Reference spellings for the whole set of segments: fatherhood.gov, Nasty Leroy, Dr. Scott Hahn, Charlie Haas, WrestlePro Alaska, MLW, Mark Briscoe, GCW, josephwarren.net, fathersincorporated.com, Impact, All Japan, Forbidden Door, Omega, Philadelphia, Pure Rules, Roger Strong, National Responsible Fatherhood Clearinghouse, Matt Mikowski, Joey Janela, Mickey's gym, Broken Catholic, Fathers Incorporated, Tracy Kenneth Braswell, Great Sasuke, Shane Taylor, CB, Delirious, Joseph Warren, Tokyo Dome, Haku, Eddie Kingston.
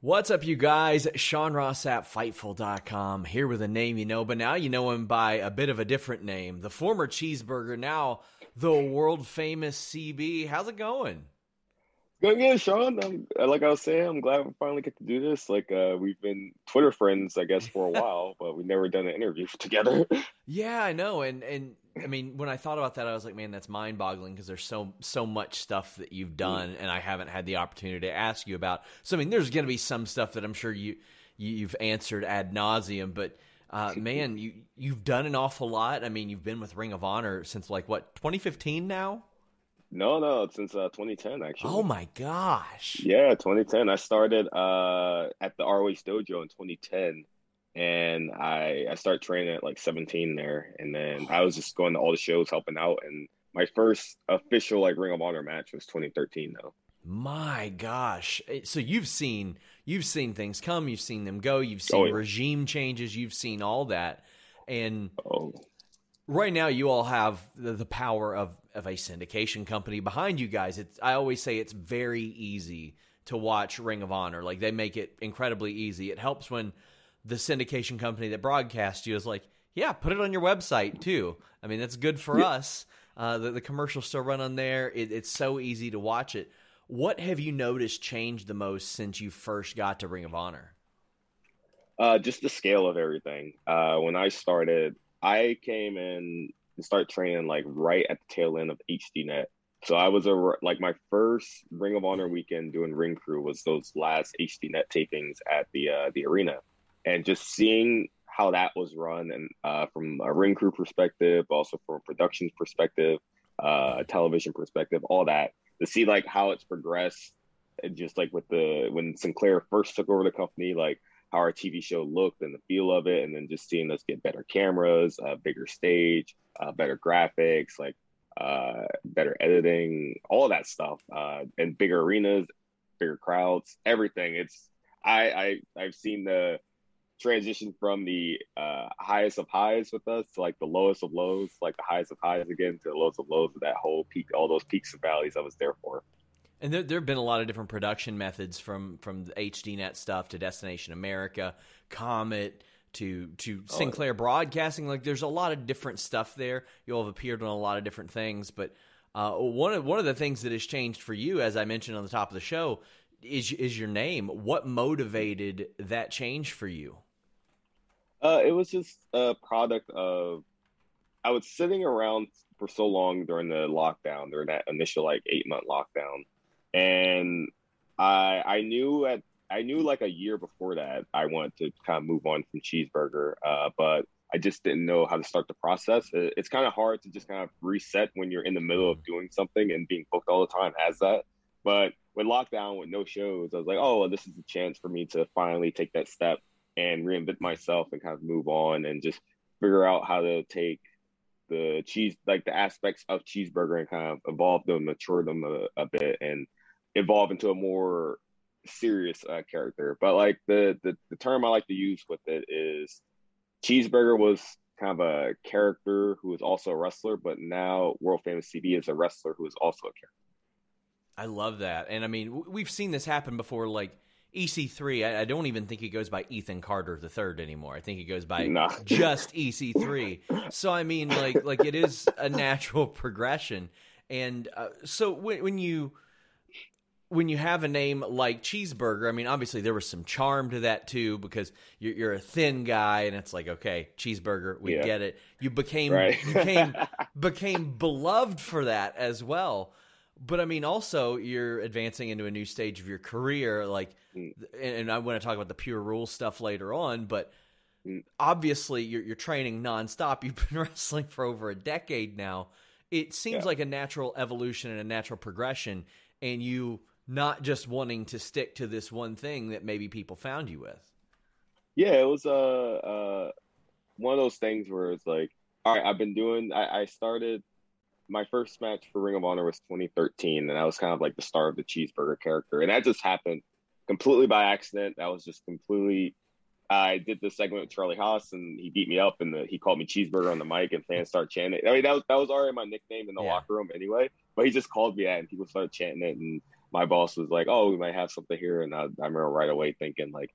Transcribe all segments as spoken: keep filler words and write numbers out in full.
What's up, you guys? Sean Ross at Fightful dot com, here with a name you know, but now you know him by a bit of a different name. The former Cheeseburger, now the world-famous C B. How's it going? Going good, Sean. I'm, like I was saying, I'm glad we finally get to do this. Like, uh, we've been Twitter friends, I guess, for a while, but we've never done an interview together. Yeah, I know, and and I mean, when I thought about that, I was like, man, that's mind-boggling because there's so so much stuff that you've done, and I haven't had the opportunity to ask you about. So, I mean, there's going to be some stuff that I'm sure you, you you've answered ad nauseum, but uh, man, you you've done an awful lot. I mean, you've been with Ring of Honor since like what twenty fifteen now? No, no, since uh, twenty ten actually. Oh my gosh! Yeah, twenty ten. I started uh, at the R O H dojo in twenty ten. And I, I started training at like seventeen there. And then I was just going to all the shows, helping out. And my first official like Ring of Honor match was twenty thirteen though. My gosh. So you've seen, you've seen things come, you've seen them go, you've seen oh, yeah. regime changes, you've seen all that. And oh. right now you all have the, the power of, of a syndication company behind you guys. It's, I always say it's very easy to watch Ring of Honor. Like they make it incredibly easy. It helps when the syndication company that broadcasts you is like, yeah, put it on your website too. I mean, that's good for yeah. us. Uh, the, the commercials still run on there. It, it's so easy to watch it. What have you noticed changed the most since you first got to Ring of Honor? Uh, just the scale of everything. Uh, when I started, I came in and started training like right at the tail end of H D Net. So I was a, like my first Ring of Honor weekend doing Ring Crew was those last H D Net tapings at the uh, the arena. And just seeing how that was run and uh, from a Ring Crew perspective, also from a production perspective, uh, a television perspective, all that. To see like how it's progressed and just like with the, when Sinclair first took over the company, like how our T V show looked and the feel of it. And then just seeing us get better cameras, a bigger stage, uh, better graphics, like uh, better editing, all that stuff. Uh, and bigger arenas, bigger crowds, everything. It's, I, I I've seen the transition from the uh, highest of highs with us to like the lowest of lows, like the highest of highs again to the lowest of lows of that whole peak, all those peaks and valleys I was there for. And there there have been a lot of different production methods from from the H D Net stuff to Destination America, Comet to to Sinclair oh. Broadcasting. Like there's a lot of different stuff there. You all have appeared on a lot of different things, but uh, one of one of the things that has changed for you, as I mentioned on the top of the show, is is your name. What motivated that change for you? Uh, it was just a product of, I was sitting around for so long during the lockdown, during that initial like eight month lockdown. And I I knew at, I knew like a year before that, I wanted to kind of move on from Cheeseburger. Uh, but I just didn't know how to start the process. It, it's kind of hard to just kind of reset when you're in the middle of doing something and being booked all the time as that. But with lockdown, with no shows, I was like, oh, well, this is a chance for me to finally take that step and reinvent myself and kind of move on and just figure out how to take the cheese, like the aspects of Cheeseburger and kind of evolve them, mature them a, a bit and evolve into a more serious uh, character. But like the, the, the term I like to use with it is Cheeseburger was kind of a character who was also a wrestler, but now world famous C B is a wrestler who is also a character. I love that. And I mean, we've seen this happen before, like E C three, I, I don't even think he goes by Ethan Carter the Third anymore. I think he goes by nah. just E C three. So I mean, like, like it is a natural progression. And uh, so when, when you when you have a name like Cheeseburger, I mean, obviously there was some charm to that too because you're, you're a thin guy, and it's like, okay, Cheeseburger, we yeah. get it. You became right. became became beloved for that as well. But I mean, also you're advancing into a new stage of your career, like, mm. and, and I want to talk about the Pure Rules stuff later on. But mm. obviously, you're, you're training nonstop. You've been wrestling for over a decade now. It seems yeah. like a natural evolution and a natural progression, and you not just wanting to stick to this one thing that maybe people found you with. Yeah, it was uh, uh one of those things where it's like, all right, I've been doing. I, I started. My first match for Ring of Honor was twenty thirteen, and that was kind of like the start of the Cheeseburger character. And that just happened completely by accident. That was just completely – I did this segment with Charlie Haas, and he beat me up, and the, he called me Cheeseburger on the mic, and fans started chanting it. I mean, that was, that was already my nickname in the yeah. locker room anyway, but he just called me that, and people started chanting it. And my boss was like, oh, we might have something here. And I, I remember right away thinking like,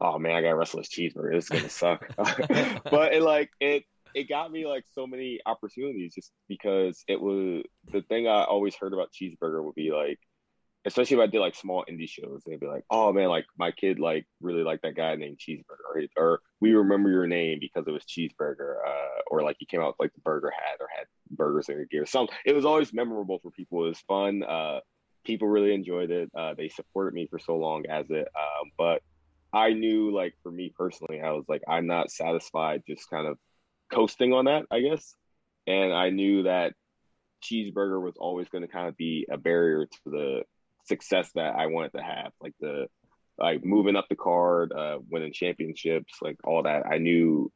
oh man, I got to wrestle this cheeseburger. This is going to suck. But it like, it, it got me like so many opportunities just because it was the thing I always heard about cheeseburger would be like, especially if I did like small indie shows, they'd be like, oh man, like my kid, like really liked that guy named Cheeseburger, or, or we remember your name because it was Cheeseburger, uh, or like he came out with like the burger hat or had burgers in your gear. So it was always memorable for people. It was fun. Uh, people really enjoyed it. Uh, they supported me for so long as it, um, but I knew like for me personally, I was like, I'm not satisfied just kind of coasting on that, I guess. And I knew that cheeseburger was always going to kind of be a barrier to the success that I wanted to have, like the like moving up the card, uh winning championships, like all that. I knew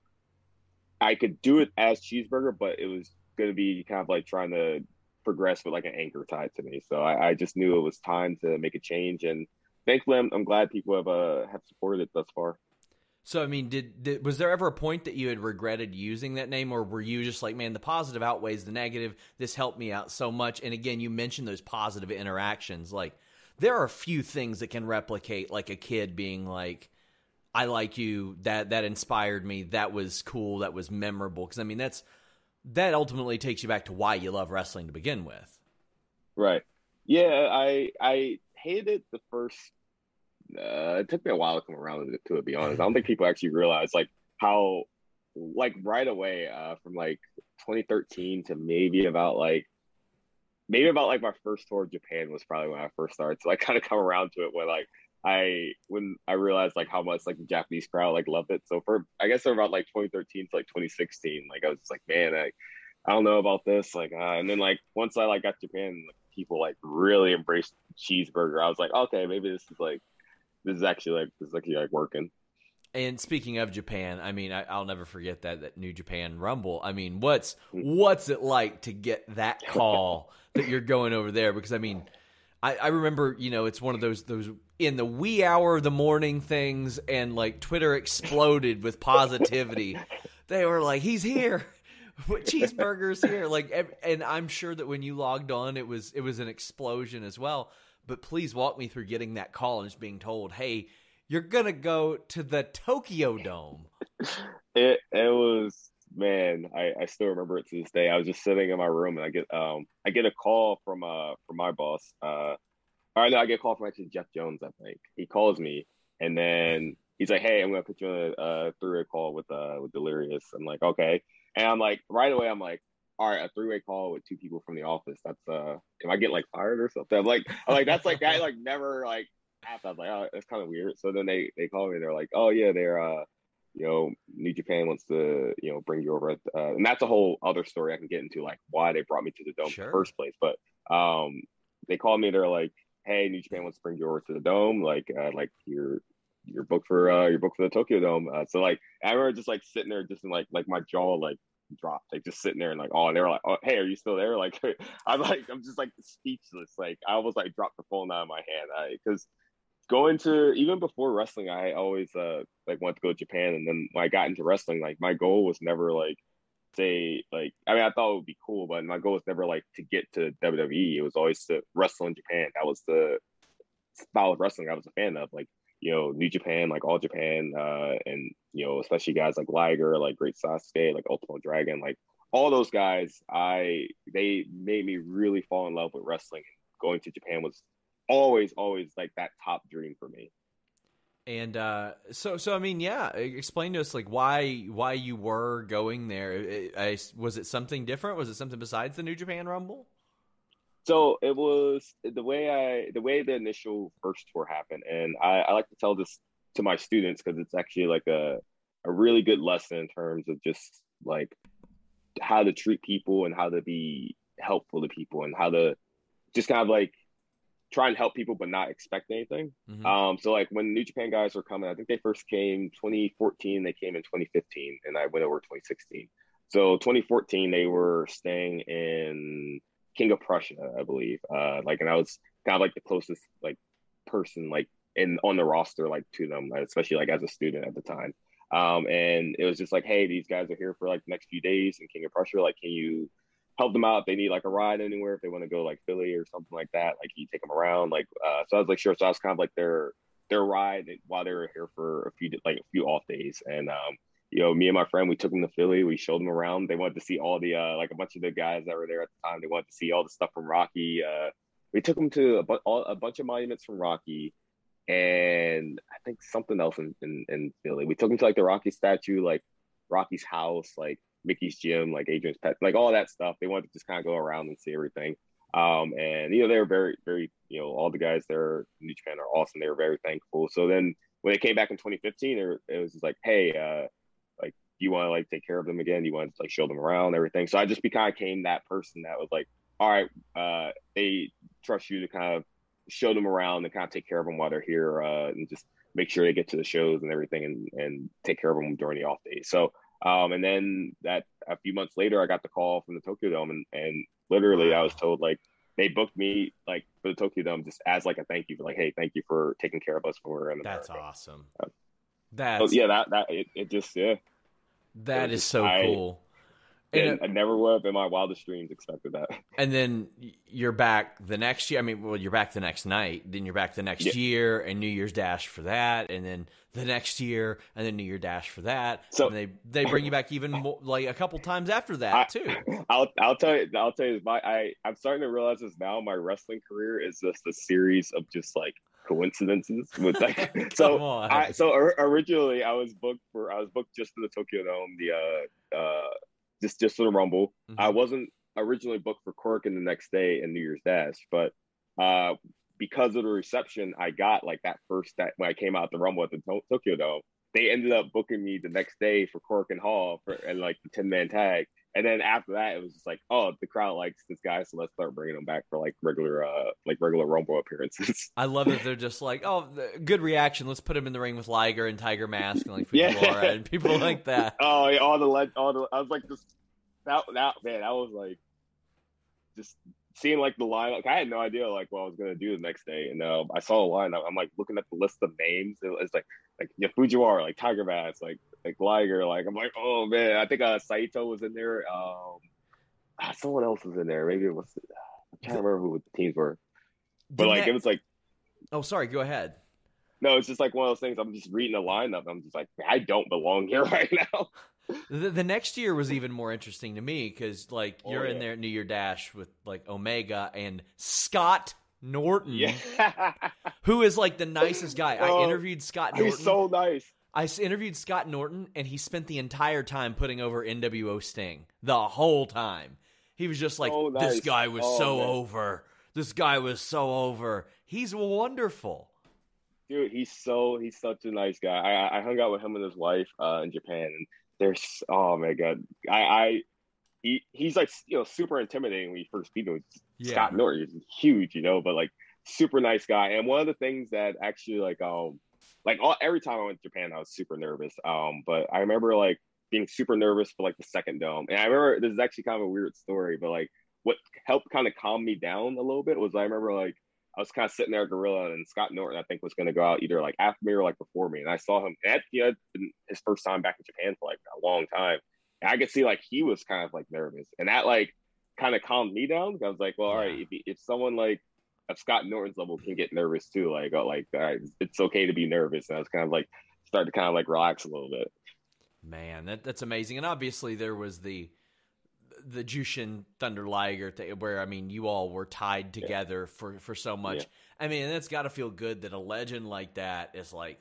I could do it as cheeseburger, but it was going to be kind of like trying to progress with like an anchor tied to me. So I, I just knew it was time to make a change, and thankfully I'm, I'm glad people have uh have supported it thus far. So, I mean, did, did was there ever a point that you had regretted using that name, or were you just like, man, the positive outweighs the negative. This helped me out so much. And again, you mentioned those positive interactions. Like, there are few things that can replicate like a kid being like, I like you, that that inspired me, that was cool, that was memorable. Because, I mean, that's that ultimately takes you back to why you love wrestling to begin with. Right. Yeah, I I hated the first Uh, it took me a while to come around to, to it, be honest. I don't think people actually realize like how, like right away uh, from like twenty thirteen to maybe about like, maybe about like my first tour of Japan was probably when I first started. So I kind of come around to it when like I, when I realized like how much like the Japanese crowd like loved it. So for, I guess from about like twenty thirteen to like twenty sixteen, like I was just like, man, I, I don't know about this. Like, uh, and then like, once I like got Japan, like, people like really embraced cheeseburger. I was like, okay, maybe this is like, This is actually like this is actually like working. And speaking of Japan, I mean, I, I'll never forget that that New Japan Rumble. I mean, what's what's it like to get that call that you're going over there? Because I mean, I, I remember, you know, it's one of those those in the wee hour of the morning things, and like Twitter exploded with positivity. They were like, "He's here, Cheeseburger's here!" Like, and I'm sure that when you logged on, it was it was an explosion as well. But please walk me through getting that call and just being told, hey, you're going to go to the Tokyo Dome. It it was, man, I, I still remember it to this day. I was just sitting in my room, and I get um I get a call from uh from my boss. Uh, all right, no, I get a call from actually Jeff Jones, I think. He calls me, and then he's like, hey, I'm going to put you on a uh, three-way call with, uh, with Delirious. I'm like, okay. And I'm like, right away, I'm like, all right, a three-way call with two people from the office. That's uh, am I getting like fired or something? I'm like, I'm like that's like I like never like happened. I was like, oh, that's kind of weird. So then they they call me and they're like, oh yeah, they're uh, you know, New Japan wants to you know bring you over, uh, and that's a whole other story I can get into, like why they brought me to the Dome sure. in the first place. But um, they called me. They're like, hey, New Japan wants to bring you over to the Dome. Like uh, like you're you're booked for uh, you're booked for the Tokyo Dome. Uh, so like I remember just like sitting there, just in, like like my jaw like. dropped, like just sitting there, and like oh and they were like oh hey, are you still there? Like I'm like I'm just like speechless. Like I almost like dropped the phone out of my hand, because going to even before wrestling, I always uh like wanted to go to Japan. And then when I got into wrestling, like my goal was never like say like I mean I thought it would be cool, but my goal was never like to get to W W E. It was always to wrestle in Japan. That was the style of wrestling I was a fan of, like you know, New Japan, like All Japan, uh, and, you know, especially guys like Liger, like Great Sasuke, like Ultimo Dragon, like all those guys, I, they made me really fall in love with wrestling. Going to Japan was always, always like that top dream for me. And uh, so, so I mean, yeah, explain to us like why, why you were going there. I, I, was it something different? Was it something besides the New Japan Rumble? So it was the way I, the way the initial first tour happened. And I, I like to tell this to my students, because it's actually like a, a really good lesson in terms of just like how to treat people and how to be helpful to people and how to just kind of like try and help people, but not expect anything. Mm-hmm. Um, so like when New Japan guys were coming, I think they first came twenty fourteen, they came in twenty fifteen, and I went over twenty sixteen. So twenty fourteen, they were staying in King of Prussia, I believe. Uh, like, and I was kind of like the closest like person like in on the roster like to them, especially like as a student at the time. Um, and it was just like, hey, these guys are here for like the next few days in King of Prussia. Like, can you help them out if they need like a ride anywhere, if they want to go like Philly or something like that, like he'd take them around. Like uh, so I was like sure, so I was kind of like their their ride while they were here for a few like a few off days. And um, you know, me and my friend, we took them to Philly, we showed them around. They wanted to see all the uh, like a bunch of the guys that were there at the time. They wanted to see all the stuff from Rocky. Uh, we took them to a, bu- all, a bunch of monuments from Rocky. And I think something else in, in, in Philly. We took him to like the Rocky statue, like Rocky's house, like Mickey's gym, like Adrian's pet, like all that stuff. They wanted to just kind of go around and see everything. Um, and, you know, they were very, very, you know, all the guys there in New Japan are awesome. They were very thankful. So then when they came back in twenty fifteen, it was just like, hey, uh, like, do you want to like take care of them again? Do you want to like show them around and everything? So I just kind of became that person that was like, all right, uh, they trust you to kind of show them around and kind of take care of them while they're here, uh, and just make sure they get to the shows and everything, and, and take care of them during the off days. So, um, and then that a few months later, I got the call from the Tokyo Dome, and, and literally I was told like they booked me like for the Tokyo Dome just as like a thank you, like, hey, thank you for taking care of us when we were in America. That's awesome. Uh, that's so, yeah, that that it, it just yeah, that is just, so I, cool. And I never would have in my wildest dreams expected that. And then you're back the next year. I mean, well, you're back the next night. Then you're back the next yeah. year, and New Year's Dash for that. And then the next year, and then New Year's Dash for that. So and they they bring you back even more, like a couple times after that I, too. I'll I'll tell you I'll tell you my I I'm starting to realize this now. My wrestling career is just a series of just like coincidences with like so on. I so originally I was booked for I was booked just for the Tokyo Dome. The uh uh. Just, just for the Rumble. Mm-hmm. I wasn't originally booked for Korakuen the next day and New Year's Dash, but uh, because of the reception I got, like that first that when I came out the Rumble at the to- Tokyo Dome, they ended up booking me the next day for Korakuen Hall for, and like the ten man tag. And then after that, it was just like, oh, the crowd likes this guy, so let's start bringing him back for like regular, uh, like regular Rumble appearances. I love that they're just like, oh, the, good reaction. Let's put him in the ring with Liger and Tiger Mask and like Fujiwara yeah. and people like that. Oh, yeah, all the le- all the. I was like, just that, that man. I was like, just seeing like the lineup. Like, I had no idea like what I was gonna do the next day, and uh, I saw a lineup. I'm like looking at the list of names. It, it's like like yeah, Fujiwara, like Tiger Mask, like. Like Liger, like I'm like, oh man, I think uh, Saito was in there. Um, someone else was in there. Maybe it was. I can't remember who the teams were, but Didn't like that... it was like. Oh, sorry. Go ahead. No, it's just like one of those things. I'm just reading the lineup. And I'm just like, I don't belong here right now. The, the next year was even more interesting to me because like you're oh, yeah. in there at New Year Dash with like Omega and Scott Norton, yeah. who is like the nicest guy. Oh, I interviewed Scott Norton. He's so nice. I interviewed Scott Norton, and he spent the entire time putting over N W O Sting. The whole time. He was just like, oh, nice. This guy was oh, so man. over. This guy was so over. He's wonderful. Dude, he's so, he's such a nice guy. I, I hung out with him and his wife uh, in Japan, and there's, oh my God. I, I he, he's like, you know, super intimidating when you first meet him. Yeah. Scott Norton is huge, you know, but like, super nice guy. And one of the things that actually like, um, Like all, every time I went to Japan, I was super nervous. Um, but I remember like being super nervous for like the second dome. And I remember this is actually kind of a weird story, but like what helped kind of calm me down a little bit was I remember like I was kind of sitting there at Gorilla, and Scott Norton I think was going to go out either like after me or like before me. And I saw him at you know, his first time back in Japan for like a long time. And I could see like he was kind of like nervous, and that like kind of calmed me down. I was like, well, all right, if, if someone like of Scott Norton's level can get nervous too. Like, oh, like, all right, it's okay to be nervous. And I was kind of like, start to kind of like relax a little bit. Man, that that's amazing. And obviously there was the, the Jushin Thunder Liger thing where, I mean, you all were tied together yeah. for, for so much. Yeah. I mean, that's got to feel good that a legend like that is like,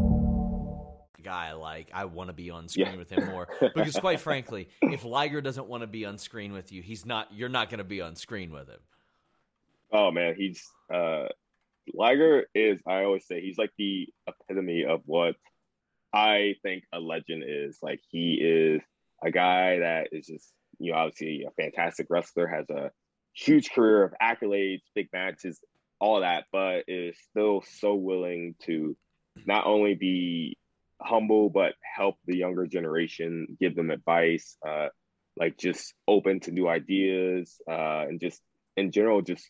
Guy like I want to be on screen yeah. with him more, because quite frankly, if Liger doesn't want to be on screen with you, he's not you're not going to be on screen with him. Oh man, he's uh Liger is, I always say, he's like the epitome of what I think a legend is. Like, he is a guy that is just, you know, obviously a fantastic wrestler, has a huge career of accolades, big matches, all of that, but is still so willing to not only be humble, but help the younger generation, give them advice, uh, like just open to new ideas, uh, and just in general, just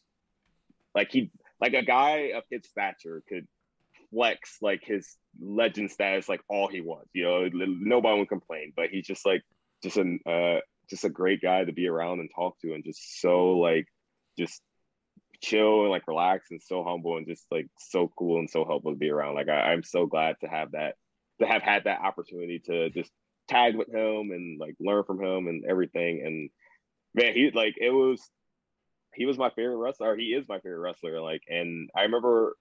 like he, like a guy of his stature could flex like his legend status, like all he wants, you know, nobody would complain, but he's just like, just an, uh, just a great guy to be around and talk to, and just so like, just chill and like relaxed and so humble and just like so cool and so helpful to be around. Like I, I'm so glad to have that, to have had that opportunity to just tag with him and like learn from him and everything. And man, he like it was, he was my favorite wrestler. Or he is my favorite wrestler. Like, and I remember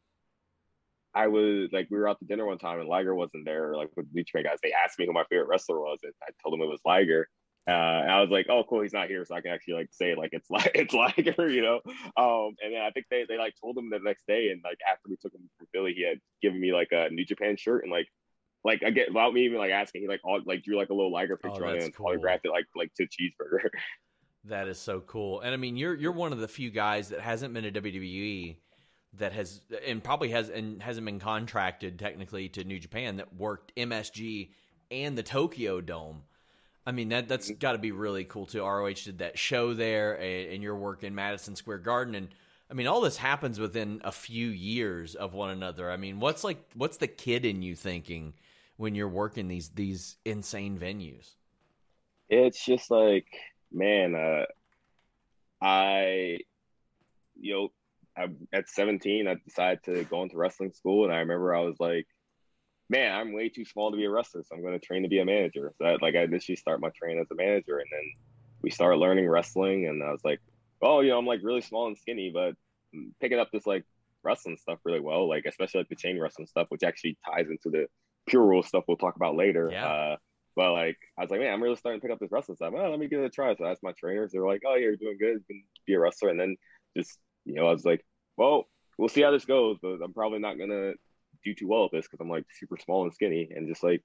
I was like, we were out to dinner one time and Liger wasn't there. Like with New Japan guys, they asked me who my favorite wrestler was, and I told them it was Liger. Uh, and I was like, "Oh, cool, he's not here, so I can actually like say it, like it's like it's Liger," you know. Um, and then I think they they like told him the next day, and like after we took him from Philly, he had given me like a New Japan shirt, and like like again without me even like asking, he like all, like drew like a little Liger picture oh, on it and cool. Autographed it like like to Cheeseburger. That is so cool, and I mean, you're you're one of the few guys that hasn't been to W W E that has and probably has and hasn't been contracted technically to New Japan that worked M S G and the Tokyo Dome. I mean, that, that's got to be really cool, too. R O H did that show there, and, and your work in Madison Square Garden. And, I mean, all this happens within a few years of one another. I mean, what's like, what's the kid in you thinking when you're working these these insane venues? It's just like, man, uh, I, you know, I, at seventeen, I decided to go into wrestling school, and I remember I was like, man, I'm way too small to be a wrestler, so I'm going to train to be a manager. So, I, like, I initially start my train as a manager, and then we start learning wrestling, and I was like, oh, you know, I'm, like, really small and skinny, but picking up this, like, wrestling stuff really well, like, especially, like, the chain wrestling stuff, which actually ties into the Pure Rules stuff we'll talk about later. Yeah. Uh, but, like, I was like, man, I'm really starting to pick up this wrestling stuff. Oh, let me give it a try. So I asked my trainers. They were like, oh, yeah, you're doing good. You can be a wrestler. And then just, you know, I was like, well, we'll see how this goes, but I'm probably not going to do too well at this because I'm like super small and skinny, and just like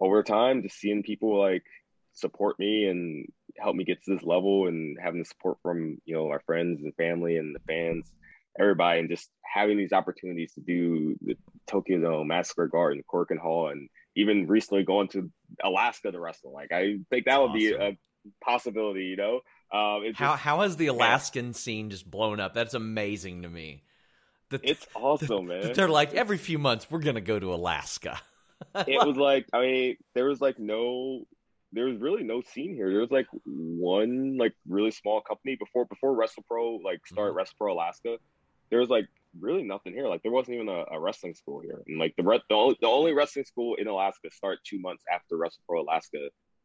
over time just seeing people like support me and help me get to this level, and having the support from, you know, our friends and family and the fans, everybody, and just having these opportunities to do the Tokyo Dome, Madison Square Garden, Korakuen Hall, and even recently going to Alaska to wrestle. Like I think that That's would awesome. Be a possibility, you know. Um, it's how just, how has the Alaskan yeah. scene just blown up? That's amazing to me. The, it's awesome, the, man. They're like, every few months, we're going to go to Alaska. It was like, I mean, there was like no, there was really no scene here. There was like one like really small company before, before WrestlePro, like started mm-hmm. WrestlePro Alaska. There was like really nothing here. Like there wasn't even a, a wrestling school here. And like the, re- the, only, the only wrestling school in Alaska started two months after WrestlePro Alaska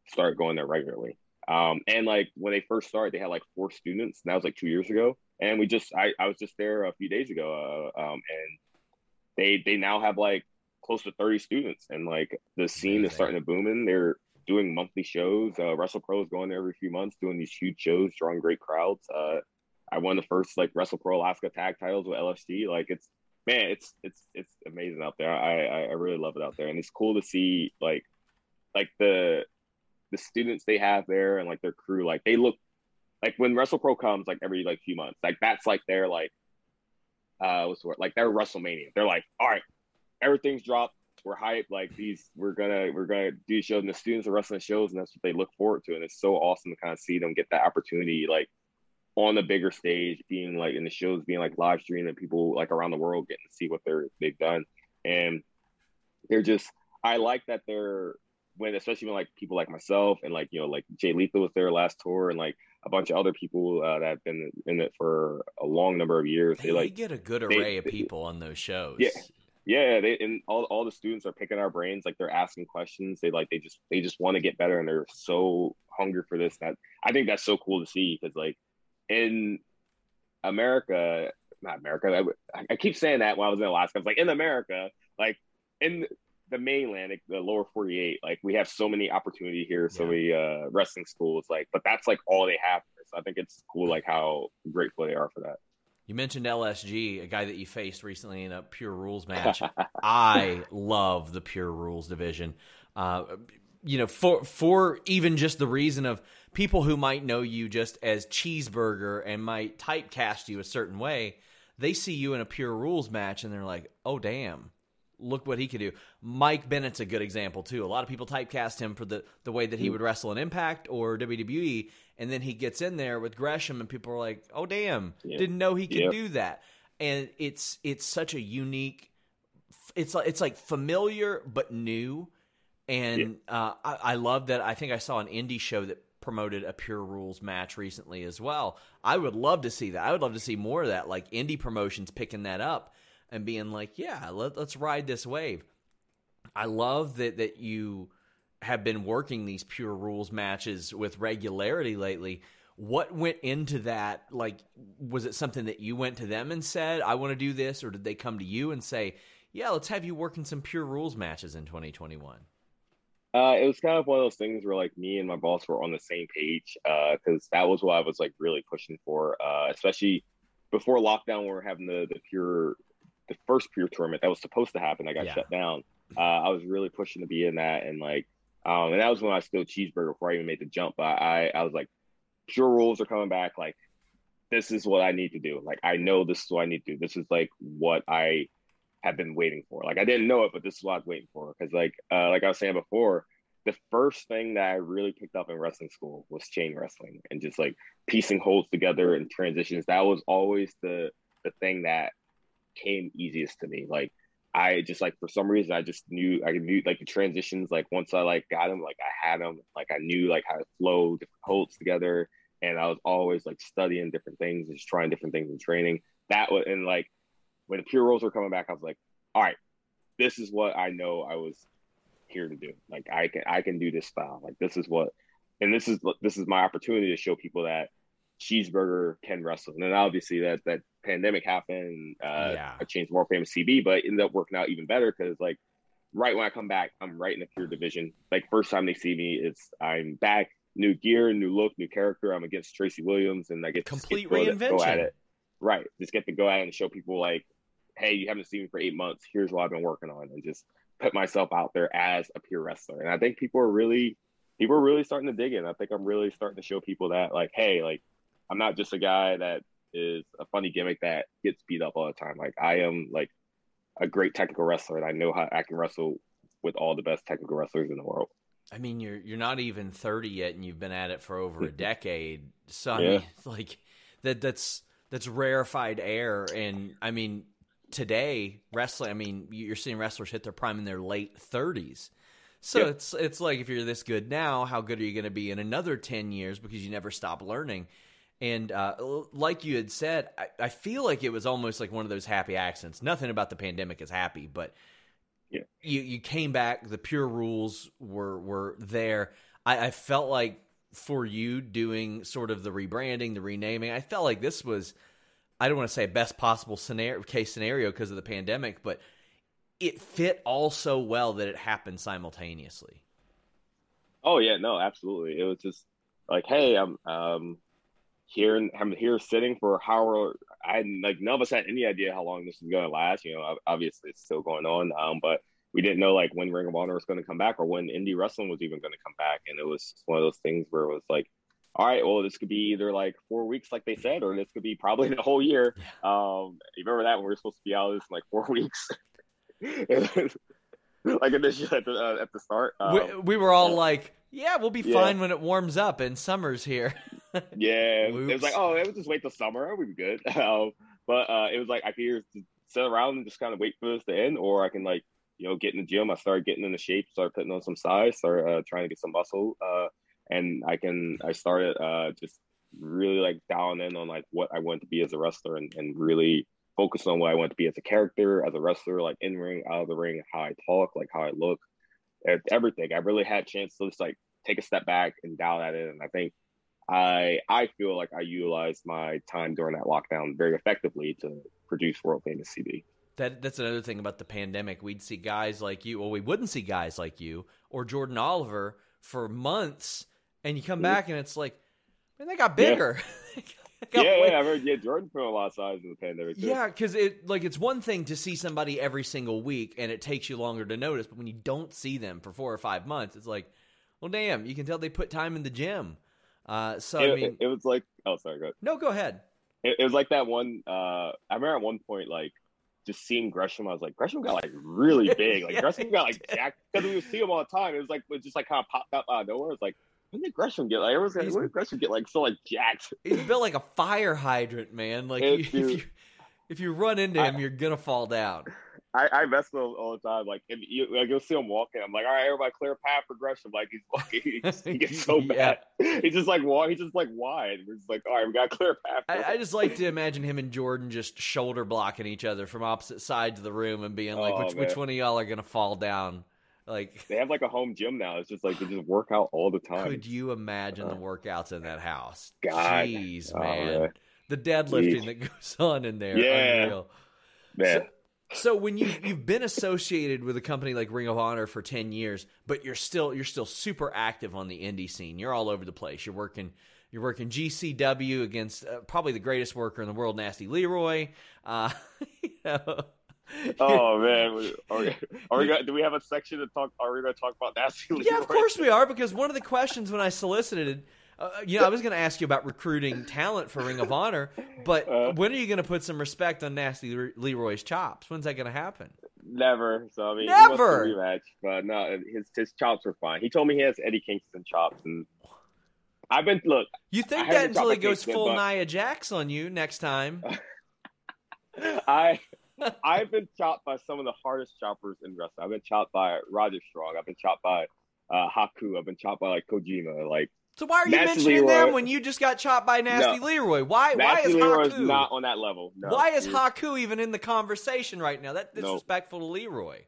started going there regularly. Um, and like when they first started, they had like four students, and that was like two years ago. And we just, I, I was just there a few days ago, uh, um, and they they now have like close to thirty students, and like the scene is starting to boom in. They're doing monthly shows. Uh, WrestlePro is going there every few months, doing these huge shows, drawing great crowds. Uh, I won the first like WrestlePro Alaska tag titles with L S D. Like it's, man, it's it's it's amazing out there. I I really love it out there, and it's cool to see like like the the students they have there and like their crew. Like they look. Like when WrestlePro comes, like every like few months, like that's like their like, uh, what's the word? Like their WrestleMania. They're like, all right, everything's dropped. We're hyped. Like these, we're gonna we're gonna do shows, and the students are wrestling shows, and that's what they look forward to. And it's so awesome to kind of see them get that opportunity, like on the bigger stage, being like in the shows, being like live streamed, and people like around the world getting to see what they're they've done. And they're just, I like that they're when especially when like people like myself and like you know like Jay Lethal was there last tour, and like a bunch of other people uh, that have been in it for a long number of years. They, they like get a good array they, of people they, on those shows. Yeah, yeah. They, and all all the students are picking our brains. Like they're asking questions. They like they just they just want to get better, and they're so hungry for this. That I think that's so cool to see, because like in America, not America. I, I keep saying that when I was in Alaska. I was like in America, like in the mainland, the lower forty-eight, like we have so many opportunity here, so yeah. we uh wrestling schools, like, but that's like all they have here. So I think it's cool like how grateful they are for that. You mentioned L S G, a guy that you faced recently in a Pure Rules match. I love the Pure Rules division, uh you know, for for even just the reason of people who might know you just as Cheeseburger and might typecast you a certain way, they see you in a Pure Rules match and they're like, oh, damn, look what he can do. Mike Bennett's a good example, too. A lot of people typecast him for the, the way that he would wrestle in Impact or W W E, and then he gets in there with Gresham and people are like, oh, damn, yeah. didn't know he could yeah. do that. And it's it's such a unique – it's like, it's like familiar but new. And yeah. uh, I, I love that. I think I saw an indie show that promoted a Pure Rules match recently as well. I would love to see that. I would love to see more of that, like indie promotions picking that up and being like, yeah, let, let's ride this wave. I love that that you have been working these Pure Rules matches with regularity lately. What went into that? Like, was it something that you went to them and said, I want to do this? Or did they come to you and say, yeah, let's have you working some Pure Rules matches in twenty twenty-one? Uh, it was kind of one of those things where, like, me and my boss were on the same page, because uh, that was what I was, like, really pushing for, uh, especially before lockdown when we were having the, the pure, the first pure tournament that was supposed to happen. I got yeah. shut down. Uh, I was really pushing to be in that, and, like, um, and that was when I was still Cheeseburger before I even made the jump, but I, I was like, Pure Rules are coming back, like, this is what I need to do. Like, I know this is what I need to do. This is, like, what I... have been waiting for. Like, I didn't know it, but this is what I was waiting for. Because, like, uh, like I was saying before, the first thing that I really picked up in wrestling school was chain wrestling and just, like, piecing holds together and transitions. That was always the the thing that came easiest to me. Like, I just, like, for some reason, I just knew, I knew, like, the transitions, like, once I, like, got them, like, I had them, like, I knew, like, how to flow different holds together. And I was always, like, studying different things and just trying different things and training. That was, and, like, when the Pure Rules were coming back, I was like, all right, this is what I know I was here to do. Like, I can I can do this style. Like, this is what, and this is this is my opportunity to show people that Cheeseburger can wrestle. And then obviously that that pandemic happened. Uh, yeah. I changed more famous C B, but it ended up working out even better because, like, right when I come back, I'm right in the Pure division. Like, first time they see me, it's I'm back, new gear, new look, new character. I'm against Tracy Williams, and I get complete to reinvention. Go at it. Right. Just get to go out and show people, like, hey, you haven't seen me for eight months. Here's what I've been working on, and just put myself out there as a Pure wrestler. And I think people are really, people are really starting to dig in. I think I'm really starting to show people that, like, hey, like, I'm not just a guy that is a funny gimmick that gets beat up all the time. Like, I am, like, a great technical wrestler, and I know how I can wrestle with all the best technical wrestlers in the world. I mean, you're you're not even thirty yet, and you've been at it for over a decade. So I yeah. mean, like, that that's. That's rarefied air. And I mean, today wrestling, I mean, you're seeing wrestlers hit their prime in their late thirties. So yeah. it's it's like, if you're this good now, how good are you going to be in another ten years? Because you never stop learning. And uh, like you had said, I, I feel like it was almost like one of those happy accidents. Nothing about the pandemic is happy, but yeah. you, you came back. The Pure Rules were, were there. I, I felt like, for you doing sort of the rebranding, the renaming, I felt like this was, I don't want to say best possible scenario, case scenario because of the pandemic, but it fit all so well that it happened simultaneously. Oh yeah, no, absolutely. It was just like, hey, I'm um, here and I'm here sitting for how I like none of us had any idea how long this was going to last. You know, obviously it's still going on, um, but we didn't know, like, when Ring of Honor was going to come back or when indie wrestling was even going to come back. And it was one of those things where it was like, all right, well, this could be either, like, four weeks, like they said, or this could be probably the whole year. Um, you remember that when we were supposed to be out of this in, like, four weeks? Like, initially at the, uh, at the start. Um, we, we were all yeah. like, yeah, we'll be yeah. fine when it warms up and summer's here. yeah. Oops. It was like, oh, we'll just wait till summer. We'll be good. Um, but uh, it was like, I could either sit around and just kind of wait for this to end, or I can, like, you know, get in the gym. I started getting into shape, started putting on some size, started uh, trying to get some muscle. Uh, and I can, I started uh, just really, like, dialing in on, like, what I want to be as a wrestler and, and really focus on what I want to be as a character, as a wrestler, like, in ring, out of the ring, how I talk, like, how I look, everything. I really had a chance to just, like, take a step back and dial that in. And I think I, I feel like I utilized my time during that lockdown very effectively to produce world famous C B. That That's another thing about the pandemic. We'd see guys like you, or we wouldn't see guys like you, or Jordan Oliver for months, and you come mm-hmm. back and it's like, man, they got bigger. Yeah, got yeah, yeah, I remember yeah, Jordan put a lot of size in the pandemic too. Yeah, because it, like, it's one thing to see somebody every single week, and it takes you longer to notice, but when you don't see them for four or five months, it's like, well, damn, you can tell they put time in the gym. Uh, so it, I mean, it was like, oh, sorry, go ahead. No, go ahead. It, it was like that one. Uh, I remember at one point, like just seeing Gresham, I was like, Gresham got like really big. Like yeah, Gresham got like jacked because we would see him all the time. It was like it just like kind of popped up out of nowhere. It's like, when did Gresham get like? Everyone's like, when did Gresham get like so like jacked? He's built like a fire hydrant, man. Like it, if, you, if you run into him, I, you're gonna fall down. I, I mess with him all the time. Like, and you, like, you'll see him walking. I'm like, all right, everybody, clear path for Gresham. Like, he's like, he, he gets so yeah. bad. He's just like, why? He's just like, wide. We're just like, all right, we got clear path. I, I just like to imagine him and Jordan just shoulder blocking each other from opposite sides of the room and being like, oh, which man. which one of y'all are gonna fall down? Like, they have like a home gym now. It's just like they just work out all the time. Could you imagine uh, the workouts in that house? God, jeez, oh, man, man, the deadlifting Jeez. that goes on in there. Yeah, unreal. man. So, So when you you've been associated with a company like Ring of Honor for ten years, but you're still you're still super active on the indie scene. You're all over the place. You're working you're working G C W against uh, probably the greatest worker in the world, Nasty Leroy. Uh, you know. Oh man, are we, are we gonna, do we have a section to talk? Are we going to talk about Nasty Leroy? Yeah, of course we are, because one of the questions when I solicited. Uh, you know, I was going to ask you about recruiting talent for Ring of Honor, but uh, when are you going to put some respect on Nasty Le- Leroy's chops? When's that going to happen? Never. So I mean, never. He wants to rematch, but no, his his chops are fine. He told me he has Eddie Kingston chops, and I've been look. You think that until he goes Kingston, full but... Nia Jax on you next time? I I've been chopped by some of the hardest choppers in wrestling. I've been chopped by Roger Strong. I've been chopped by uh, Haku. I've been chopped by like Kojima. Like. So why are you Nasty mentioning Leroy. them when you just got chopped by Nasty no. Leroy? Why? Nasty why is Leroy's Haku not on that level? No. Why is Haku even in the conversation right now? That's disrespectful no. to Leroy.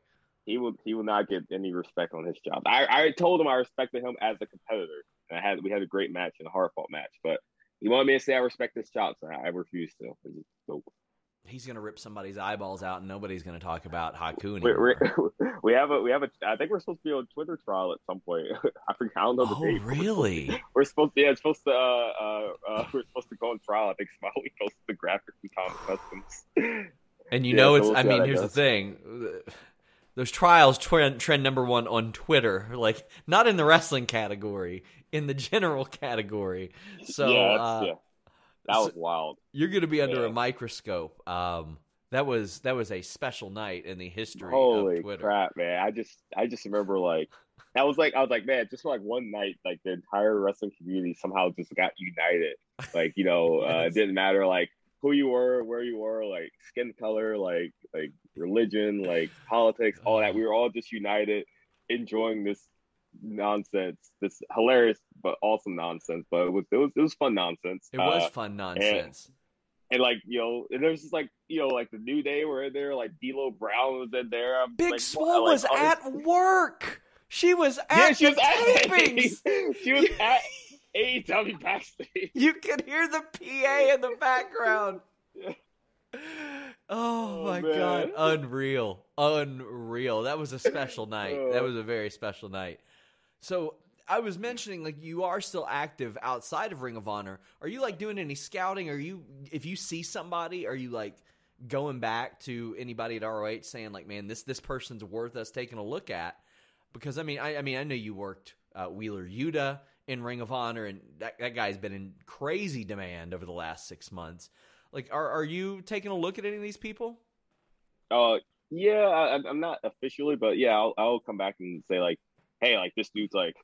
He will. He will not get any respect on his job. I, I told him I respected him as a competitor, and I had we had a great match and a hard fought match. But he wanted me to say I respect his chops, and I, I refused to. Nope. He's gonna rip somebody's eyeballs out, and nobody's gonna talk about Haku anymore. We're, we're, we have a, we have a. I think we're supposed to be on Twitter trial at some point. I forget. I don't know the oh, date. Oh, really? We're, we're supposed to. Yeah, it's supposed to. Uh, uh, we're supposed to go on trial. I think Smiley posted the graphic from Tom Customs. And you yeah, know, it's. So we'll I mean, here's goes. the thing. Those trials trend, trend number one on Twitter, like not in the wrestling category, in the general category. So. Yeah, uh, yeah. That was wild. You're going to be under yeah. a microscope. Um, that was that was a special night in the history Holy of Twitter. Holy crap, man! I just I just remember like I was like I was like man, just for like one night, like the entire wrestling community somehow just got united. Like you know, yes. uh, it didn't matter like who you were, where you were, like skin color, like like religion, like politics, all that. We were all just united, enjoying this nonsense, this hilarious but awesome nonsense, but it was it was, it was fun nonsense it uh, was fun nonsense and, and like you know, and there's just like you know like the New Day were in there, like D'Lo Brown was in there. I'm Big like, Swole like, was at this... work she was at yeah, she, was at she was at A E W backstage. You could hear the P A in the background. yeah. Oh, oh my man. God, unreal unreal that was a special night. oh. That was a very special night. So I was mentioning, like, you are still active outside of Ring of Honor. Are you, like, doing any scouting? Are you, if you see somebody, are you, like, going back to anybody at R O H saying, like, man, this this person's worth us taking a look at? Because, I mean, I, I mean, I know you worked uh, Wheeler Yuta in Ring of Honor, and that, that guy's been in crazy demand over the last six months. Like, are are you taking a look at any of these people? Uh, yeah, I, I'm not officially, but, yeah, I'll, I'll come back and say, like, hey, like, this dude's, like,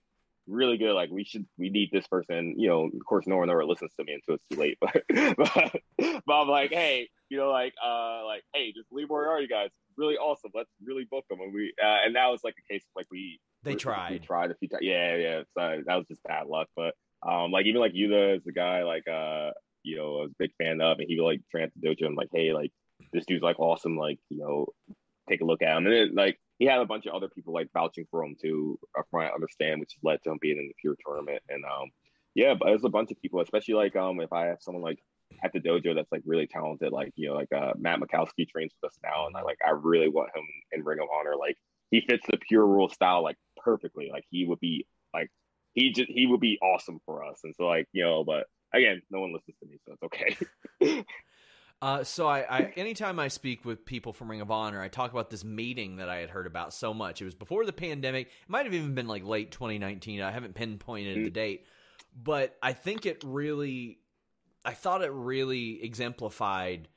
really good, like we should we need this person, you know. Of course no one ever listens to me until it's too late, but but, but I'm like, hey, you know, like uh like hey, just leave where are you guys, really awesome, let's really book them. And we uh, and that was like a case of, like we they tried we tried a few times. yeah yeah so that was just bad luck. But um like even like Yuta is the guy, like uh you know, I was a big fan of, and he like ran to dojo and like, hey, like this dude's like awesome, like, you know, take a look at him. And it, like he had a bunch of other people like vouching for him too, from what I understand, which led to him being in the Pure tournament. And um, yeah, but there's a bunch of people, especially like um, if I have someone like at the dojo that's like really talented, like you know, like uh, Matt Mikowski trains with us now, and I like I really want him in Ring of Honor. Like he fits the Pure Rule style like perfectly. Like he would be like he just he would be awesome for us. And so like you know, but again, no one listens to me, so it's okay. Uh, so I, I, anytime I speak with people from Ring of Honor, I talk about this meeting that I had heard about so much. It was before the pandemic. It might have even been like late twenty nineteen. I haven't pinpointed mm-hmm. the date, But I think it really, I thought it really exemplified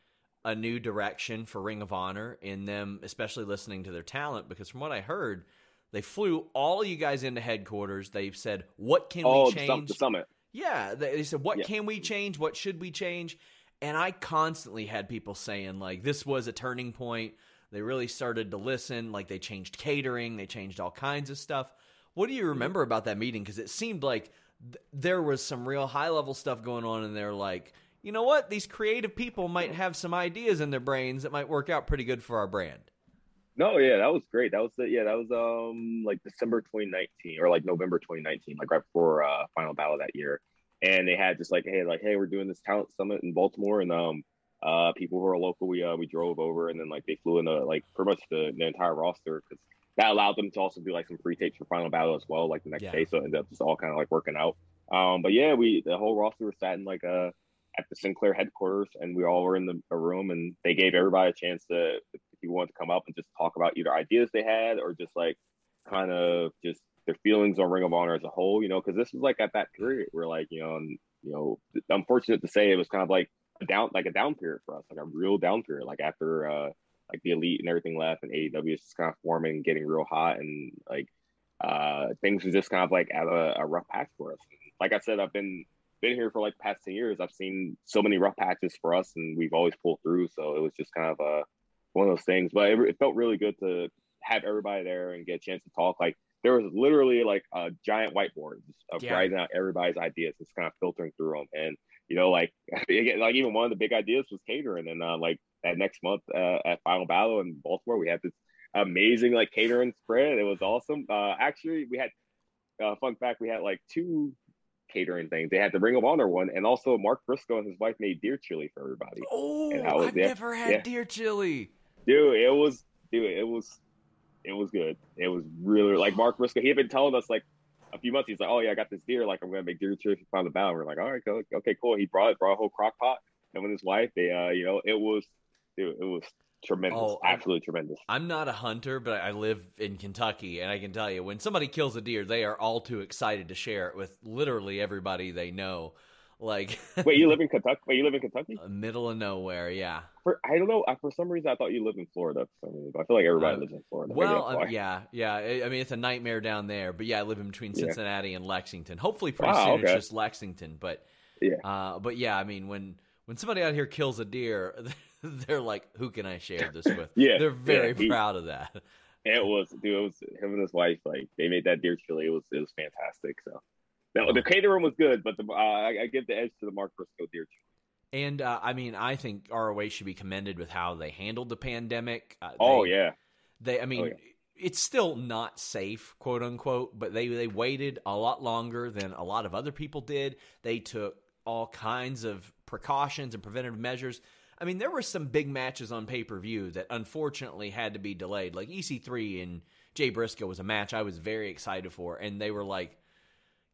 a new direction for Ring of Honor in them, especially listening to their talent. Because from what I heard, they flew all you guys into headquarters. They said, what can oh, we change? Oh, the summit. Yeah. They, they said, what yeah. can we change? What should we change? And I constantly had people saying, like, this was a turning point. They really started to listen. Like, they changed catering. They changed all kinds of stuff. What do you remember about that meeting? Because it seemed like th- there was some real high-level stuff going on, and they're like, you know what? These creative people might have some ideas in their brains that might work out pretty good for our brand. No, yeah, that was great. That was the, yeah, that was um like December twenty nineteen or like November twenty nineteen, like right before uh, Final Battle that year. And they had just like, hey, like hey, we're doing this talent summit in Baltimore, and um uh people who are local, we uh, we drove over, and then like they flew in the like pretty much the, the entire roster, because that allowed them to also do like some pre-tapes for Final Battle as well, like the next yeah. day. So it ended up just all kind of like working out. Um, but yeah, we the whole roster was sat in like a. Uh, at the Sinclair headquarters, and we all were in the a room, and they gave everybody a chance to, if you wanted to come up and just talk about either ideas they had or just like kind of just their feelings on Ring of Honor as a whole, you know, because this was like at that period where like, you know, and, you know, unfortunate to say, it was kind of like a down, like a down period for us, like a real down period, like after uh, like the Elite and everything left, and A E W is just kind of forming, getting real hot, and like uh, things were just kind of like at a, a rough patch for us. Like I said, I've been, been here for like the past ten years. I've seen so many rough patches for us, and we've always pulled through. So it was just kind of a one of those things, but it, it felt really good to have everybody there and get a chance to talk. Like there was literally like a giant whiteboard of yeah. writing out everybody's ideas, just kind of filtering through them. And you know, like it, like even one of the big ideas was catering, and uh, like that next month uh, at Final Battle in Baltimore, we had this amazing like catering spread. It was awesome. Uh, actually, we had uh, fun fact, we had like two catering things. They had the Ring of Honor one, and also Mark Briscoe and his wife made deer chili for everybody. Oh, and I was, I've yeah, never had yeah. deer chili, dude. It was, dude, it was, it was good. It was really like Mark Briscoe. He had been telling us like a few months. He's like, oh yeah, I got this deer. Like I'm gonna make deer chili from the bound. We're like, all right, go, okay, cool. He brought it, brought a whole crock pot, and with his wife, they, uh, you know, it was, dude, it was tremendous, oh, absolutely I'm, tremendous. I'm not a hunter, but I live in Kentucky, and I can tell you, when somebody kills a deer, they are all too excited to share it with literally everybody they know. Like, wait, you live in Kentucky? Wait, you live in Kentucky? Middle of nowhere, yeah. For, I don't know. I, for some reason, I thought you lived in Florida. For some reason, but I feel like everybody uh, lives in Florida. Well, um, yeah, yeah. I mean, it's a nightmare down there. But yeah, I live in between Cincinnati yeah. and Lexington. Hopefully, pretty wow, soon okay. it's just Lexington. But yeah, uh, but yeah, I mean, when when somebody out here kills a deer. They're like, who can I share this with? yeah, they're very yeah, he, proud of that. It was, dude. It was him and his wife. Like they made that deer chili. It was, it was fantastic. So, now, oh. the catering was good, but the, uh, I, I give the edge to the Mark Briscoe deer chili. And uh, I mean, I think R O H should be commended with how they handled the pandemic. Uh, they, oh yeah, they. I mean, oh, yeah. it's still not safe, quote unquote, but they they waited a lot longer than a lot of other people did. They took all kinds of precautions and preventative measures. I mean, there were some big matches on pay-per-view that unfortunately had to be delayed. Like E C three and Jay Briscoe was a match I was very excited for, and they were like,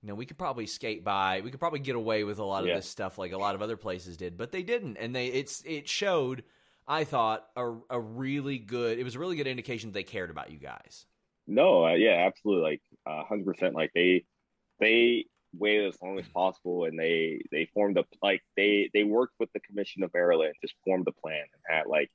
you know, we could probably skate by, we could probably get away with a lot of yeah. this stuff like a lot of other places did, but they didn't, and they it's it showed, I thought, a, a really good, it was a really good indication that they cared about you guys. No, uh, yeah, absolutely, like uh, one hundred percent. Like they they. waited as long as possible, and they they formed a like they they worked with the Commission of Maryland, just formed a plan and had like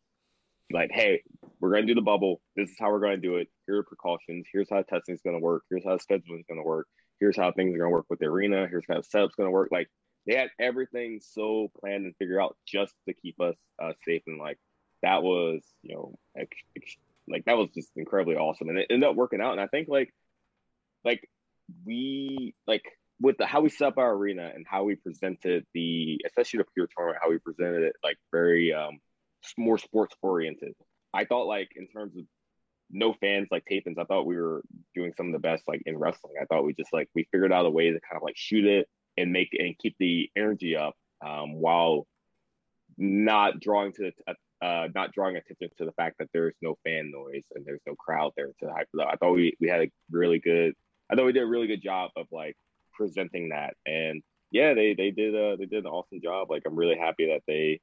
like hey, we're gonna do the bubble, this is how we're gonna do it, here are precautions, here's how testing is gonna work, here's how scheduling is gonna work, here's how things are gonna work with the arena, here's how the setup's gonna work. Like they had everything so planned and figured out just to keep us uh, safe, and like that was, you know, ex- ex- like that was just incredibly awesome, and it ended up working out. And I think like like we like with the, how we set up our arena and how we presented the, especially the Pure tournament, how we presented it, like very um, more sports oriented. I thought like in terms of no fans, like tapings, I thought we were doing some of the best like in wrestling. I thought we just like, we figured out a way to kind of like shoot it and make it and keep the energy up um, while not drawing to the, uh, not drawing attention to the fact that there's no fan noise and there's no crowd there to hype it up. I thought we, we had a really good, I thought we did a really good job of like, presenting that, and yeah, they they did uh they did an awesome job. Like I'm really happy that they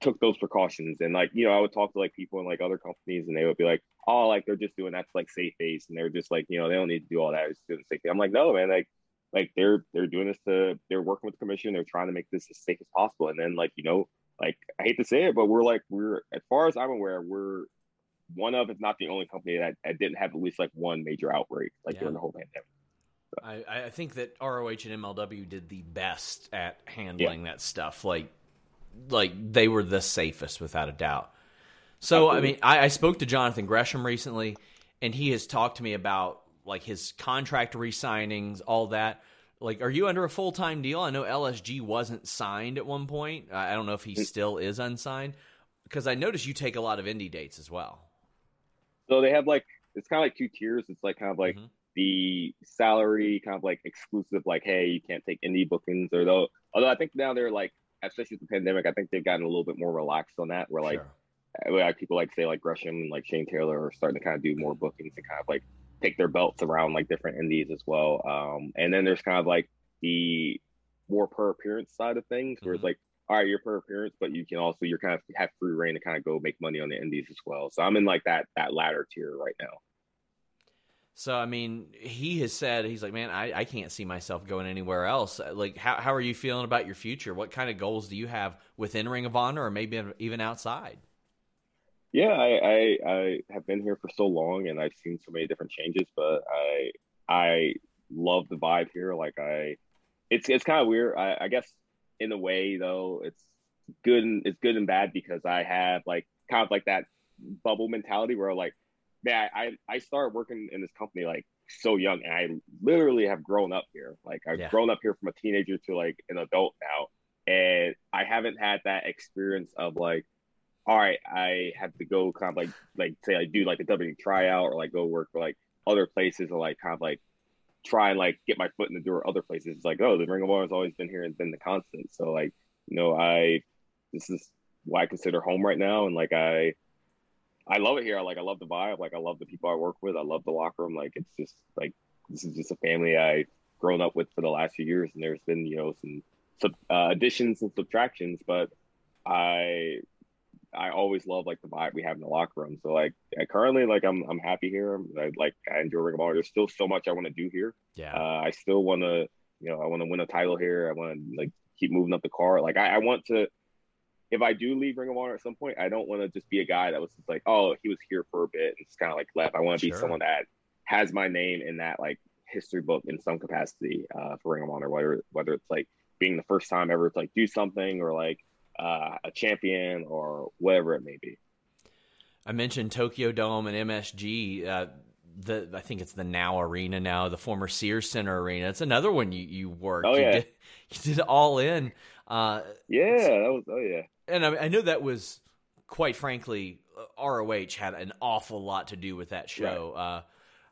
took those precautions, and like, you know, I would talk to like people in like other companies, and they would be like, oh, like they're just doing that to like save face, and they're just like, you know, they don't need to do all that, it's just doing safety. I'm like, no man, like like they're they're doing this to they're working with the commission. They're trying to make this as safe as possible. And then like, you know, like I hate to say it, but we're like we're as far as I'm aware, we're one of, if not the only company that, that didn't have at least like one major outbreak like yeah. during the whole pandemic. So. I, I think that R O H and M L W did the best at handling yeah. that stuff. Like, like they were the safest without a doubt. So, absolutely. I mean, I, I spoke to Jonathan Gresham recently, and he has talked to me about like his contract re-signings, all that. Like, are you under a full-time deal? I know L S G wasn't signed at one point. I don't know if he still is unsigned, because I noticed you take a lot of indie dates as well. So they have like, it's kind of like two tiers. It's like kind of like mm-hmm. the salary, kind of like exclusive, like, hey, you can't take indie bookings. Or though, although I think now they're like, especially with the pandemic, I think they've gotten a little bit more relaxed on that. Where like sure. people like say like Gresham and like Shane Taylor are starting to kind of do more bookings and kind of like pick their belts around like different indies as well. Um, and then there's kind of like the more per appearance side of things, where mm-hmm. it's like, all right, you're per appearance, but you can also, you're kind of have free reign to kind of go make money on the indies as well. So I'm in like that, that latter tier right now. So, I mean, he has said, he's like, man, I, I can't see myself going anywhere else. Like, how, how are you feeling about your future? What kind of goals do you have within Ring of Honor, or maybe even outside? Yeah, I, I, I have been here for so long, and I've seen so many different changes, but I I love the vibe here. Like I, it's it's kind of weird. I, I guess in a way though, it's good and it's good and bad, because I have like kind of like that bubble mentality where like, man, I I started working in this company like so young, and I literally have grown up here. Like I've yeah. grown up here from a teenager to like an adult now, and I haven't had that experience of like, all right, I have to go kind of like, like say I do like a W W E tryout, or like go work for like other places, or like kind of like try and like get my foot in the door other places. It's like, oh, the Ring of Honor has always been here and been the constant. So like, you know, I, this is what I consider home right now. And like, I, I love it here. I like, I love the vibe. Like I love the people I work with. I love the locker room. Like, it's just like, this is just a family I've grown up with for the last few years. And there's been, you know, some sub, uh, additions and subtractions, but I, I always love like the vibe we have in the locker room. So like I currently, like I'm I'm happy here. I like I enjoy Ring of Honor. There's still so much I want to do here. Yeah. Uh, I still want to, you know, I want to win a title here. I want to like keep moving up the card. Like I, I want to, if I do leave Ring of Honor at some point, I don't want to just be a guy that was just like, oh, he was here for a bit and just kind of like left. I want to sure. be someone that has my name in that like history book in some capacity uh, for Ring of Honor, whether whether it's like being the first time ever to like do something, or like Uh, a champion, or whatever it may be. I mentioned Tokyo Dome and M S G. Uh, the I think it's the Now Arena now, the former Sears Center Arena. It's another one you you worked. Oh, you yeah. did, you did All In. Uh, yeah, that was. Oh yeah. And I, I know that was, quite frankly, R O H had an awful lot to do with that show. Right. Uh,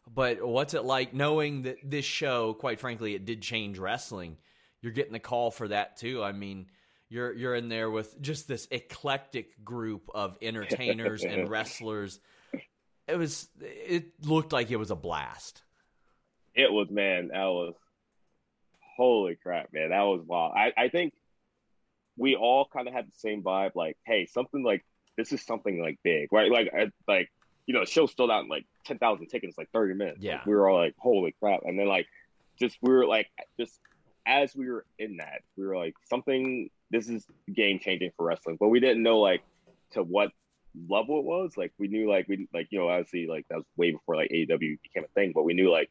but what's it like knowing that this show, quite frankly, it did change wrestling? You're getting the call for that too. I mean. You're you're in there with just this eclectic group of entertainers and wrestlers. It was it looked like it was a blast. It was, man. That was holy crap, man. That was wild. I, I think we all kind of had the same vibe. Like, hey, something like this is something like big, right? Like, I, like you know, the show sold out in like ten thousand tickets, like thirty minutes. Yeah, like, we were all like, holy crap, and then like just we were like just as we were in that, we were like something. This is game changing for wrestling, but we didn't know like to what level it was. Like we knew like we like you know obviously like that was way before like A E W became a thing, but we knew like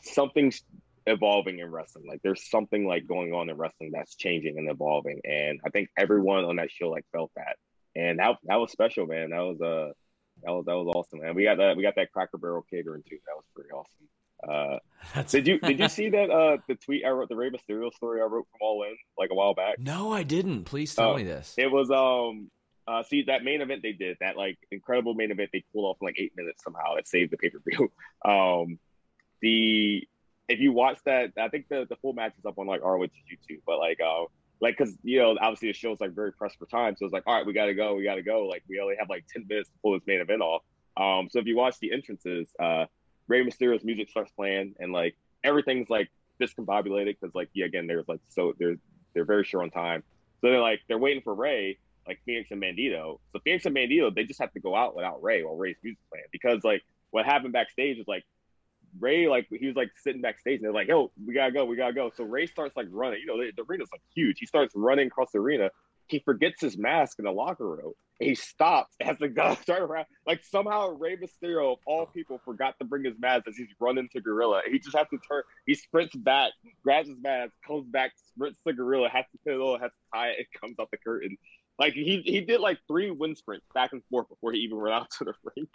something's evolving in wrestling. Like there's something like going on in wrestling that's changing and evolving, and I think everyone on that show like felt that, and that that was special, man. That was uh that was that was awesome, man. We got that we got that Cracker Barrel catering too. That was pretty awesome. Uh, did you did you see that uh, the tweet I wrote, the Rey Mysterio story I wrote from All In like a while back? No, I didn't. Please tell uh, me this. It was um uh, see that main event they did, that like incredible main event they pulled off in like eight minutes somehow. It saved the pay per view. Um, the if you watch that, I think the the full match is up on like R O H's YouTube. But like uh like because you know obviously the show's like very pressed for time, so it's like all right, we gotta go, we gotta go. Like we only have like ten minutes to pull this main event off. Um, so if you watch the entrances, uh. Rey Mysterio's music starts playing, and like everything's like discombobulated because like yeah, again there's like so they're they're very short on time, so they're like they're waiting for Rey, like Phoenix and Mandito. So Phoenix and Mandito, they just have to go out without Rey while Rey's music's playing, because like what happened backstage is like Ray, like, he was, like, sitting backstage, and they're like, yo, we gotta go, we gotta go. So Ray starts, like, running. You know, the, the arena's, like, huge. He starts running across the arena. He forgets his mask in the locker room. He stops as the guy started around. Like, somehow Rey Mysterio, of all people, forgot to bring his mask as he's running to Gorilla. He just has to turn. He sprints back, grabs his mask, comes back, sprints to Gorilla, has to pin it on, has to tie it, and comes out the curtain. Like, he, he did, like, three wind sprints back and forth before he even ran out to the ring.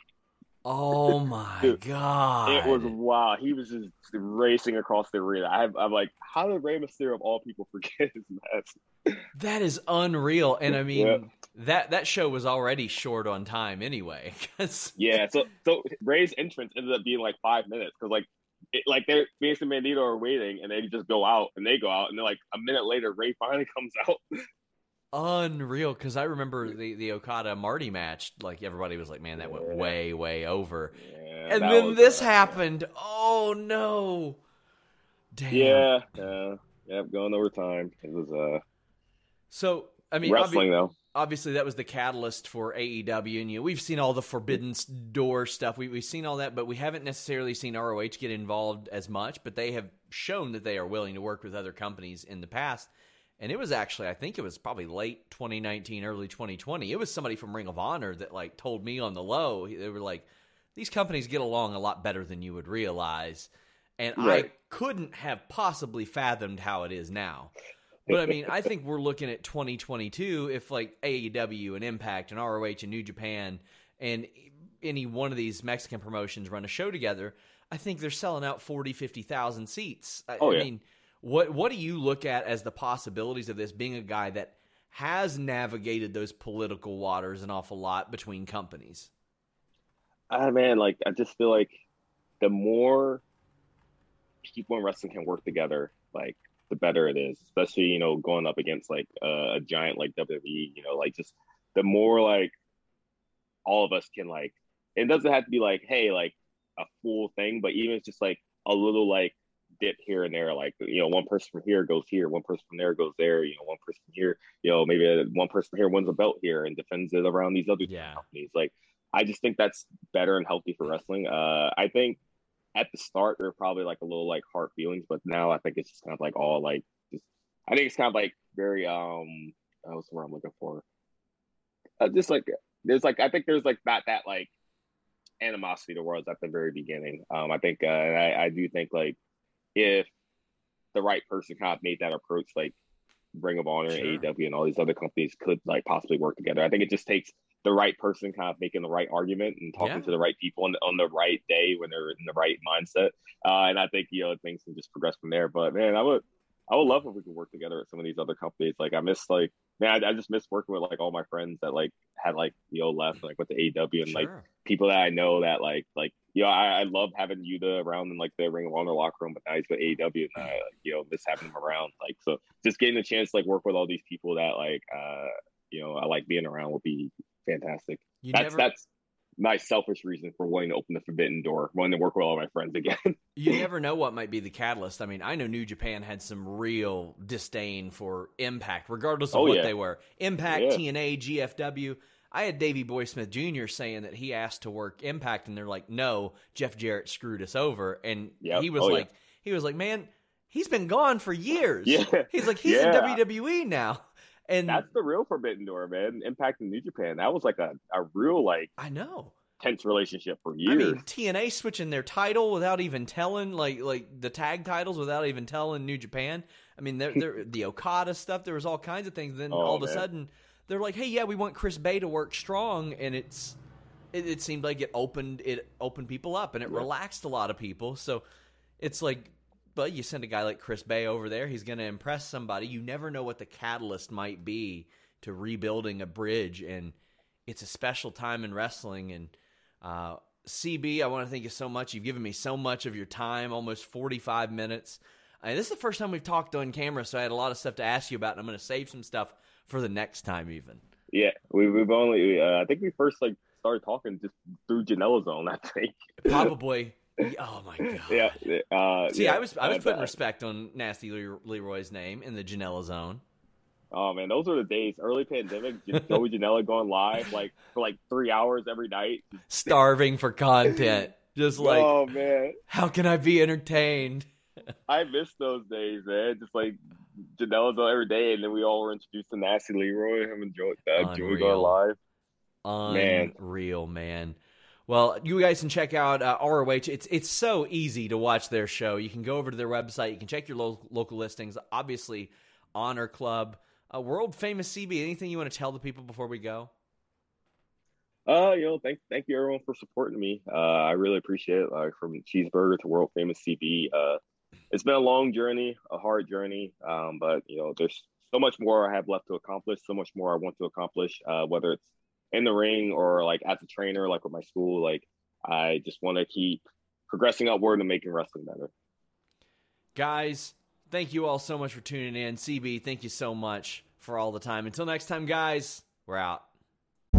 Oh, my Dude, God. It was wild. He was just racing across the arena. I, I'm like, how did Rey Mysterio, of all people, forget his mask? That is unreal. And, I mean, yeah. that, that show was already short on time anyway. yeah, so so Rey's entrance ended up being, like, five minutes. Because, like, it, like they're, Phoenix and Mandito are waiting, and they just go out, and they go out. And then, like, a minute later, Rey finally comes out. Unreal, because I remember the, the Okada Marty match. Like, everybody was like, "Man, that went yeah. way, way over." Yeah, and then this bad. happened. Oh no! Damn. Yeah, yeah, yeah. Going over time. It was uh. So I mean, wrestling obvi- though. Obviously, that was the catalyst for A E W, and you know, we've seen all the Forbidden Door stuff. We we've seen all that, but we haven't necessarily seen R O H get involved as much. But they have shown that they are willing to work with other companies in the past. And it was actually, I think it was probably late twenty nineteen, early twenty twenty. It was somebody from Ring of Honor that, like, told me on the low. They were like, these companies get along a lot better than you would realize. And right. I couldn't have possibly fathomed how it is now. But, I mean, I think we're looking at twenty twenty-two if, like, A E W and Impact and R O H and New Japan and any one of these Mexican promotions run a show together, I think they're selling out forty, fifty thousand seats. I, oh, yeah. I mean... What what do you look at as the possibilities of this being a guy that has navigated those political waters an awful lot between companies? Ah, man, like, I just feel like the more people in wrestling can work together, like, the better it is. Especially, you know, going up against, like, uh, a giant like W W E, you know, like, just the more, like, all of us can, like, it doesn't have to be, like, hey, like, a full thing, but even just, like, a little, like, dip here and there, like, you know, one person from here goes here, one person from there goes there, you know, one person here, you know, maybe one person here wins a belt here and defends it around these other yeah. companies. Like, I just think that's better and healthy for wrestling. Uh, I think at the start there were probably like a little like hard feelings, but now I think it's just kind of like all like just. I think it's kind of like very um. That was what I'm looking for. Uh, just like there's like I think there's like not that like animosity towards at the very beginning. Um, I think uh, and I, I do think like. If the right person kind of made that approach, like Ring of Honor, sure. and A E W, and all these other companies could like possibly work together. I think it just takes the right person kind of making the right argument and talking yeah. to the right people on the, on the right day when they're in the right mindset. Uh, and I think, you know, things can just progress from there. But man, I would, I would love if we could work together at some of these other companies. Like I miss like, man, I, I just miss working with like all my friends that like had like, you know, left like with the A E W and sure. like people that I know that like, like, you know, I, I love having Yuta around in like the Ring of Honor locker room, but now he's with A E W, and I, like, you know, miss having him around. Like, so just getting the chance to like work with all these people that like, uh, you know, I like being around would be fantastic. You that's never... that's my selfish reason for wanting to open the Forbidden Door, wanting to work with all my friends again. You never know what might be the catalyst. I mean, I know New Japan had some real disdain for Impact, regardless of oh, what yeah. they were. Impact, yeah. T N A, G F W. I had Davey Boy Smith Junior saying that he asked to work Impact, and they're like, "No, Jeff Jarrett screwed us over." And yep. he was oh, like, yeah. "He was like, man, he's been gone for years. Yeah. He's like, he's yeah. in W W E now." And that's the real Forbidden Door, man. Impact and New Japan. That was like a, a real like I know tense relationship for years. I mean, T N A switching their title without even telling, like like the tag titles without even telling New Japan. I mean, they're, they're, the Okada stuff. There was all kinds of things. Then oh, all of man. a sudden. They're like, hey, yeah, we want Chris Bey to work strong, and it's it, it seemed like it opened it opened people up, and it yeah. relaxed a lot of people. So it's like, well, you send a guy like Chris Bey over there, he's going to impress somebody. You never know what the catalyst might be to rebuilding a bridge, and it's a special time in wrestling. And uh, C B, I want to thank you so much. You've given me so much of your time, almost forty-five minutes. Uh, this is the first time we've talked on camera, so I had a lot of stuff to ask you about, and I'm going to save some stuff for the next time, even. Yeah, we, we've only, uh, I think we first, like, started talking just through Janela Zone, I think. Probably. Oh, my God. Yeah. Uh, See, yeah, I was I was uh, putting uh, respect on Nasty Le- Leroy's name in the Janela Zone. Oh, man, those were the days. Early pandemic, just Joey Janela going live, like, for, like, three hours every night. Starving for content. Just like, oh man, how can I be entertained? I miss those days, man. Just like Janelle's on every day, and then we all were introduced to Nasty Leroy. Him and Joey, uh, Joey going live. Unreal, man. man. Well, you guys can check out uh, R O H. It's it's so easy to watch their show. You can go over to their website. You can check your lo- local listings. Obviously, Honor Club, uh, World Famous C B. Anything you want to tell the people before we go? Uh, you know, thank thank you everyone for supporting me. Uh, I really appreciate it. Like from Cheeseburger to World Famous C B. Uh, it's been a long journey, a hard journey. Um, but you know, there's so much more I have left to accomplish. So much more I want to accomplish. Uh, whether it's in the ring or like as a trainer, like with my school, like I just want to keep progressing upward and making wrestling better. Guys, thank you all so much for tuning in. C B, thank you so much for all the time. Until next time, guys, we're out.